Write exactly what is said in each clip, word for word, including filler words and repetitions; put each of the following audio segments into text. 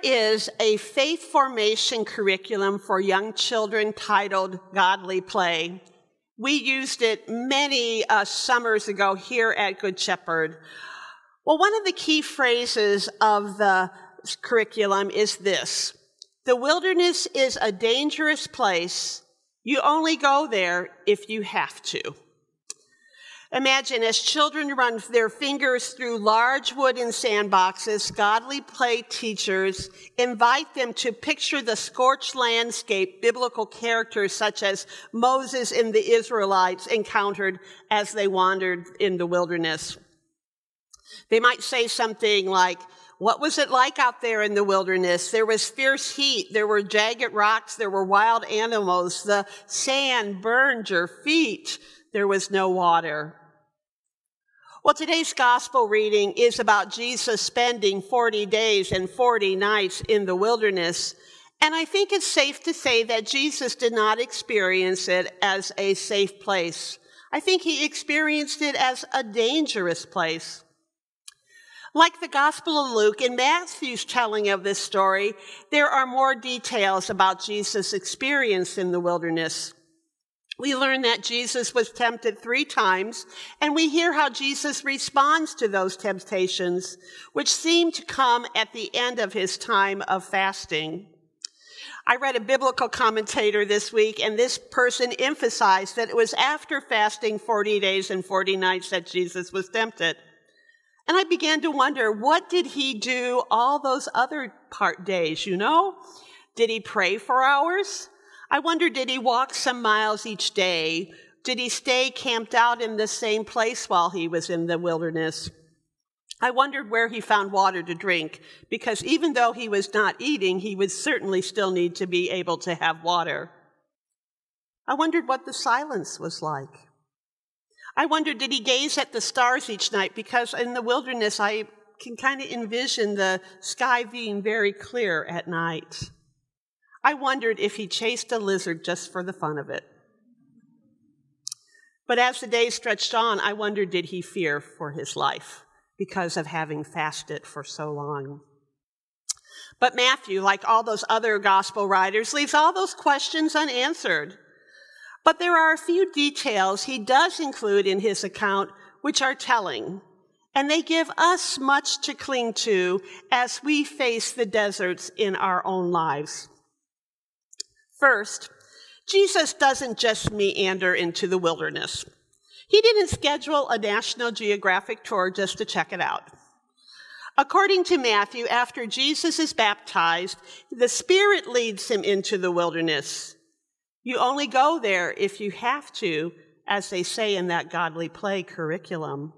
There is a faith formation curriculum for young children titled Godly Play. We used it many uh, summers ago here at Good Shepherd. Well, one of the key phrases of the curriculum is this: the wilderness is a dangerous place. You only go there if you have to. Imagine as children run their fingers through large wooden sandboxes, Godly Play teachers invite them to picture the scorched landscape biblical characters such as Moses and the Israelites encountered as they wandered in the wilderness. They might say something like, "What was it like out there in the wilderness? There was fierce heat. There were jagged rocks. There were wild animals. The sand burned your feet. There was no water." Well, today's gospel reading is about Jesus spending forty days and forty nights in the wilderness, and I think it's safe to say that Jesus did not experience it as a safe place. I think he experienced it as a dangerous place. Like the Gospel of Luke, in Matthew's telling of this story, there are more details about Jesus' experience in the wilderness. We learn that Jesus was tempted three times, and we hear how Jesus responds to those temptations, which seem to come at the end of his time of fasting. I read a biblical commentator this week, and this person emphasized that it was after fasting forty days and forty nights that Jesus was tempted. And I began to wonder, what did he do all those other part days, you know? Did he pray for hours? I wonder, did he walk some miles each day? Did he stay camped out in the same place while he was in the wilderness? I wondered where he found water to drink, because even though he was not eating, he would certainly still need to be able to have water. I wondered what the silence was like. I wondered, did he gaze at the stars each night? Because in the wilderness, I can kind of envision the sky being very clear at night. I wondered if he chased a lizard just for the fun of it. But as the days stretched on, I wondered, did he fear for his life because of having fasted for so long? But Matthew, like all those other gospel writers, leaves all those questions unanswered. But there are a few details he does include in his account which are telling, and they give us much to cling to as we face the deserts in our own lives. First, Jesus doesn't just meander into the wilderness. He didn't schedule a National Geographic tour just to check it out. According to Matthew, after Jesus is baptized, the Spirit leads him into the wilderness. You only go there if you have to, as they say in that Godly Play curriculum.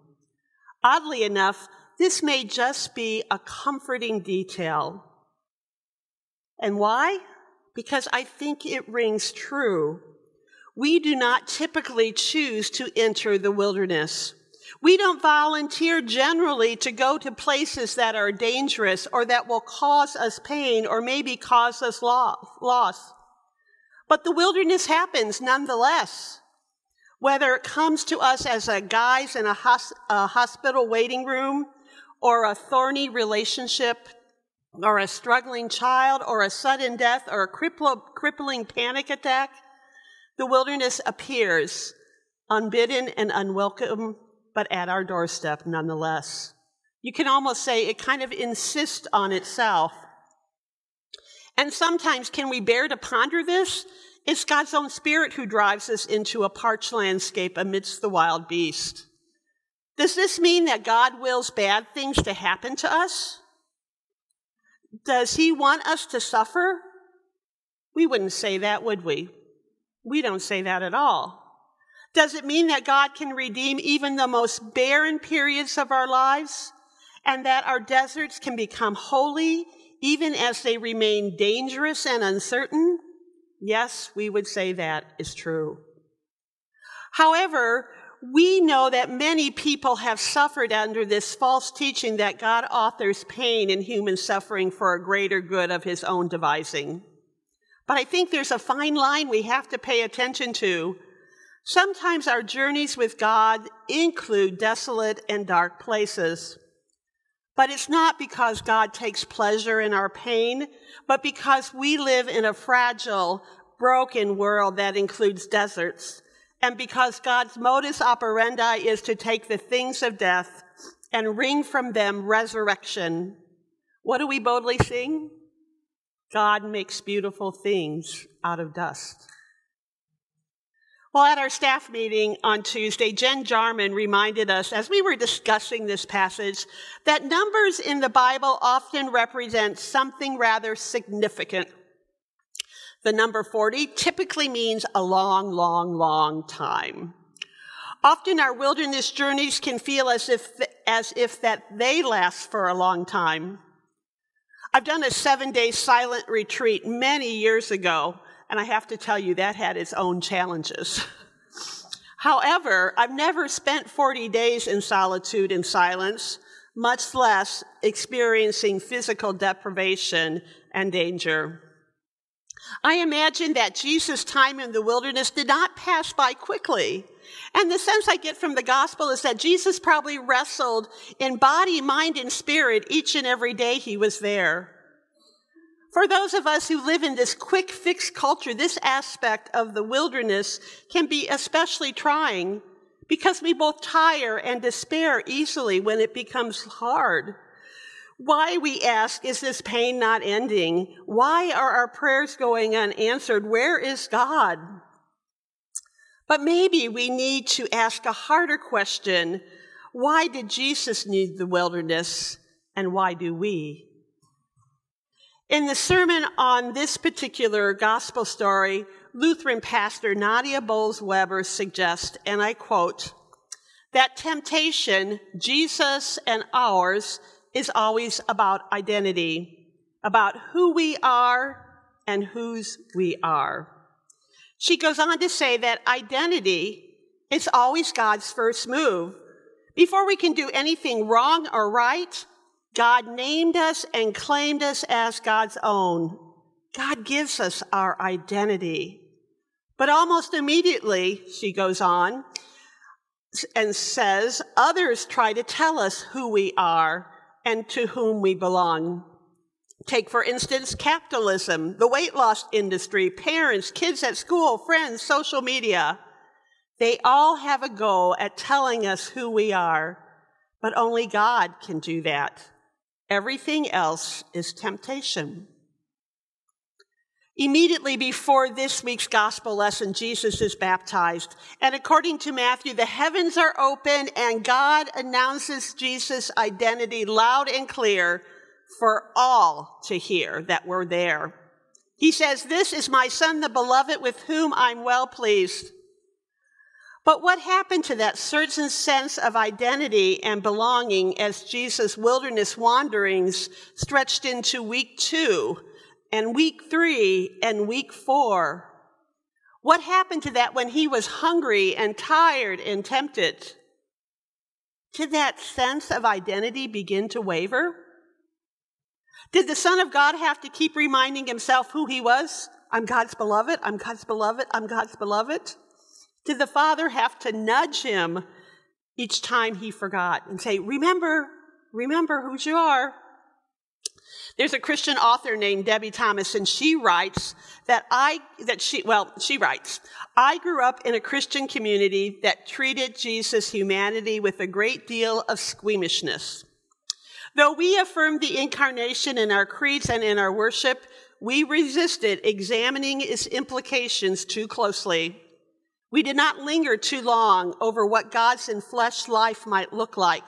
Oddly enough, this may just be a comforting detail. And why? Because I think it rings true. We do not typically choose to enter the wilderness. We don't volunteer generally to go to places that are dangerous or that will cause us pain or maybe cause us loss. But the wilderness happens nonetheless. Whether it comes to us as a guise in a, hos- a hospital waiting room or a thorny relationship or a struggling child, or a sudden death, or a crippl- crippling panic attack, the wilderness appears, unbidden and unwelcome, but at our doorstep nonetheless. You can almost say it kind of insists on itself. And sometimes, can we bear to ponder this? It's God's own Spirit who drives us into a parched landscape amidst the wild beast. Does this mean that God wills bad things to happen to us? Does he want us to suffer? We wouldn't say that, would we? We don't say that at all. Does it mean that God can redeem even the most barren periods of our lives, and that our deserts can become holy even as they remain dangerous and uncertain? Yes, we would say that is true. However, we know that many people have suffered under this false teaching that God authors pain and human suffering for a greater good of his own devising. But I think there's a fine line we have to pay attention to. Sometimes our journeys with God include desolate and dark places. But it's not because God takes pleasure in our pain, but because we live in a fragile, broken world that includes deserts, and because God's modus operandi is to take the things of death and wring from them resurrection. What do we boldly sing? God makes beautiful things out of dust. Well, at our staff meeting on Tuesday, Jen Jarman reminded us, as we were discussing this passage, that numbers in the Bible often represent something rather significant. The number forty typically means a long, long, long time. Often our wilderness journeys can feel as if, as if that they last for a long time. I've done a seven-day silent retreat many years ago, and I have to tell you, that had its own challenges. However, I've never spent forty days in solitude and silence, much less experiencing physical deprivation and danger. I imagine that Jesus' time in the wilderness did not pass by quickly. And the sense I get from the gospel is that Jesus probably wrestled in body, mind, and spirit each and every day he was there. For those of us who live in this quick fix culture, this aspect of the wilderness can be especially trying because we both tire and despair easily when it becomes hard. Why, we ask, is this pain not ending? Why are our prayers going unanswered? Where is God? But maybe we need to ask a harder question. Why did Jesus need the wilderness, and why do we? In the sermon on this particular gospel story, Lutheran pastor Nadia Bolz-Weber suggests, and I quote, that temptation, Jesus and ours, is always about identity, about who we are and whose we are. She goes on to say that identity is always God's first move. Before we can do anything wrong or right, God named us and claimed us as God's own. God gives us our identity. But almost immediately, she goes on and says, others try to tell us who we are and to whom we belong. Take, for instance, capitalism, the weight loss industry, parents, kids at school, friends, social media. They all have a go at telling us who we are, but only God can do that. Everything else is temptation. Immediately before this week's gospel lesson, Jesus is baptized. And according to Matthew, the heavens are open and God announces Jesus' identity loud and clear for all to hear that we're there. He says, "This is my son, the beloved, with whom I'm well pleased." But what happened to that certain sense of identity and belonging as Jesus' wilderness wanderings stretched into week two and week three and week four? What happened to that when he was hungry and tired and tempted? Did that sense of identity begin to waver? Did the Son of God have to keep reminding himself who he was? I'm God's beloved, I'm God's beloved, I'm God's beloved. Did the Father have to nudge him each time he forgot and say, remember, remember who you are? There's a Christian author named Debbie Thomas, and she writes that I, that she, well, she writes, I grew up in a Christian community that treated Jesus' humanity with a great deal of squeamishness. Though we affirmed the incarnation in our creeds and in our worship, we resisted examining its implications too closely. We did not linger too long over what God's enfleshed life might look like,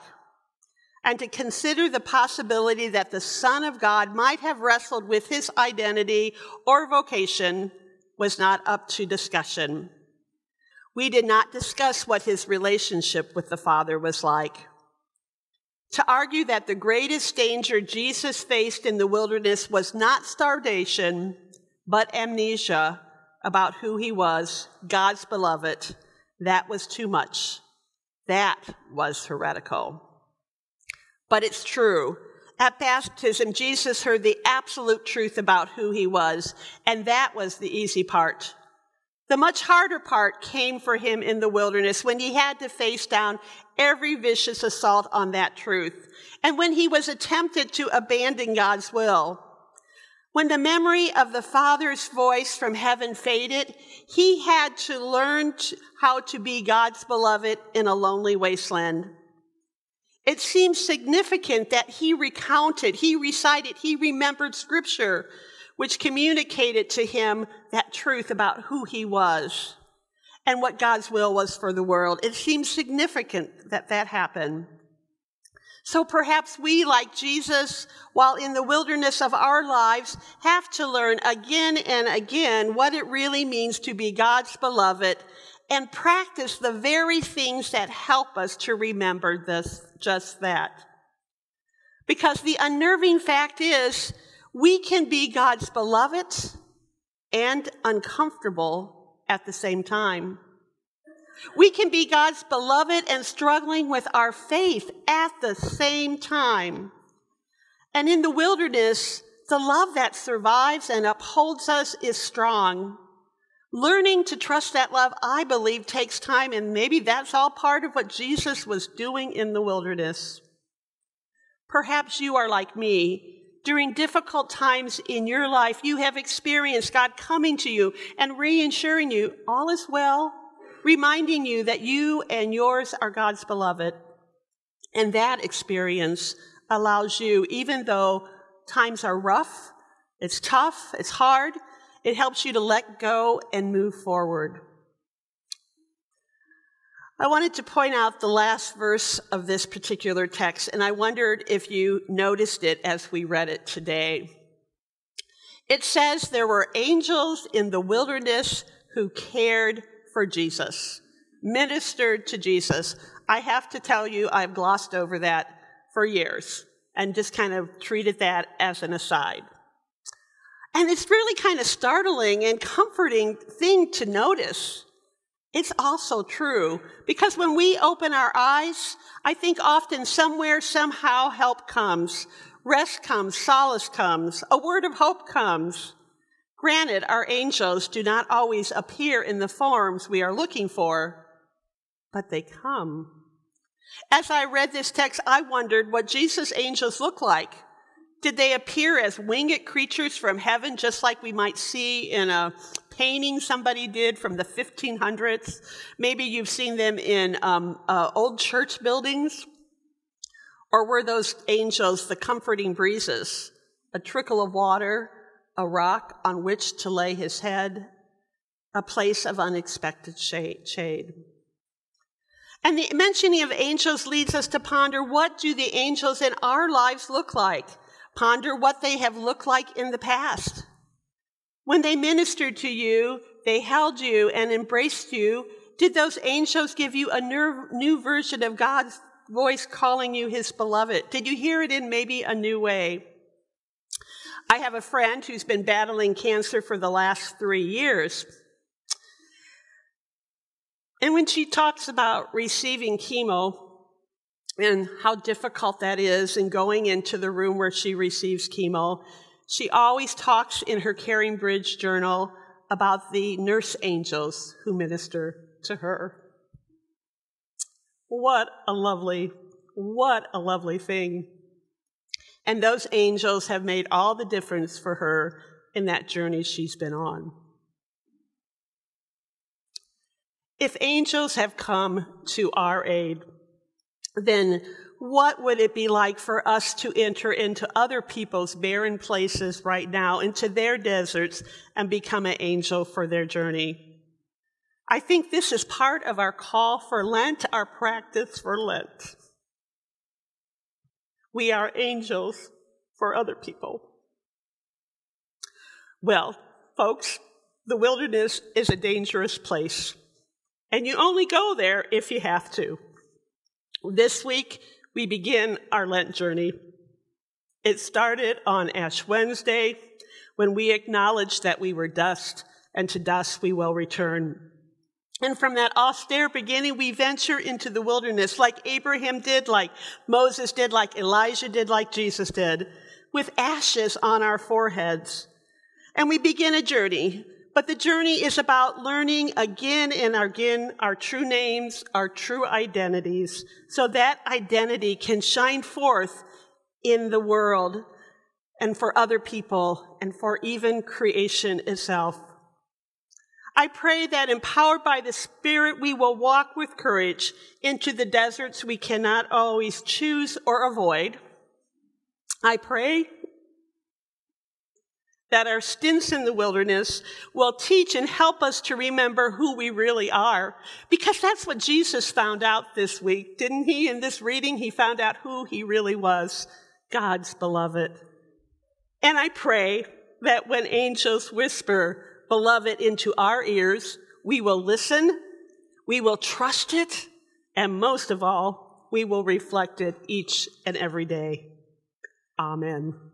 and to consider the possibility that the Son of God might have wrestled with his identity or vocation was not up to discussion. We did not discuss what his relationship with the Father was like. To argue that the greatest danger Jesus faced in the wilderness was not starvation, but amnesia about who he was, God's beloved, that was too much. That was heretical. But it's true. At baptism, Jesus heard the absolute truth about who he was, and that was the easy part. The much harder part came for him in the wilderness when he had to face down every vicious assault on that truth, and when he was tempted to abandon God's will. When the memory of the Father's voice from heaven faded, he had to learn how to be God's beloved in a lonely wasteland. It seems significant that he recounted, he recited, he remembered Scripture, which communicated to him that truth about who he was and what God's will was for the world. It seems significant that that happened. So perhaps we, like Jesus, while in the wilderness of our lives, have to learn again and again what it really means to be God's beloved and practice the very things that help us to remember this, just that. Because the unnerving fact is, we can be God's beloved and uncomfortable at the same time. We can be God's beloved and struggling with our faith at the same time. And in the wilderness, the love that survives and upholds us is strong. Learning to trust that love, I believe, takes time, and maybe that's all part of what Jesus was doing in the wilderness. Perhaps you are like me. During difficult times in your life, you have experienced God coming to you and reassuring you all is well, reminding you that you and yours are God's beloved. And that experience allows you, even though times are rough, it's tough, it's hard, it helps you to let go and move forward. I wanted to point out the last verse of this particular text, and I wondered if you noticed it as we read it today. It says there were angels in the wilderness who cared for Jesus, ministered to Jesus. I have to tell you, I've glossed over that for years and just kind of treated that as an aside. And it's really kind of startling and comforting thing to notice. It's also true, because when we open our eyes, I think often somewhere, somehow, help comes. Rest comes, solace comes, a word of hope comes. Granted, our angels do not always appear in the forms we are looking for, but they come. As I read this text, I wondered what Jesus' angels look like. Did they appear as winged creatures from heaven, just like we might see in a painting somebody did from the fifteen hundreds? Maybe you've seen them in um, uh, old church buildings. Or were those angels the comforting breezes, a trickle of water, a rock on which to lay his head, a place of unexpected shade? And the mentioning of angels leads us to ponder, what do the angels in our lives look like? Ponder what they have looked like in the past. When they ministered to you, they held you and embraced you. Did those angels give you a new version of God's voice calling you his beloved? Did you hear it in maybe a new way? I have a friend who's been battling cancer for the last three years. And when she talks about receiving chemo, and how difficult that is, and going into the room where she receives chemo, she always talks in her Caring Bridge journal about the nurse angels who minister to her. What a lovely, what a lovely thing. And those angels have made all the difference for her in that journey she's been on. If angels have come to our aid, then what would it be like for us to enter into other people's barren places right now, into their deserts, and become an angel for their journey? I think this is part of our call for Lent, our practice for Lent. We are angels for other people. Well, folks, the wilderness is a dangerous place, and you only go there if you have to. This week, we begin our Lent journey. It started on Ash Wednesday, when we acknowledged that we were dust, and to dust we will return. And from that austere beginning, we venture into the wilderness, like Abraham did, like Moses did, like Elijah did, like Jesus did, with ashes on our foreheads. And we begin a journey, But the journey is about learning again and again our true names, our true identities, so that identity can shine forth in the world and for other people and for even creation itself. I pray that empowered by the Spirit, we will walk with courage into the deserts we cannot always choose or avoid. I pray that our stints in the wilderness will teach and help us to remember who we really are, because that's what Jesus found out this week, didn't he? In this reading, he found out who he really was, God's beloved. And I pray that when angels whisper, beloved, into our ears, we will listen, we will trust it, and most of all, we will reflect it each and every day. Amen.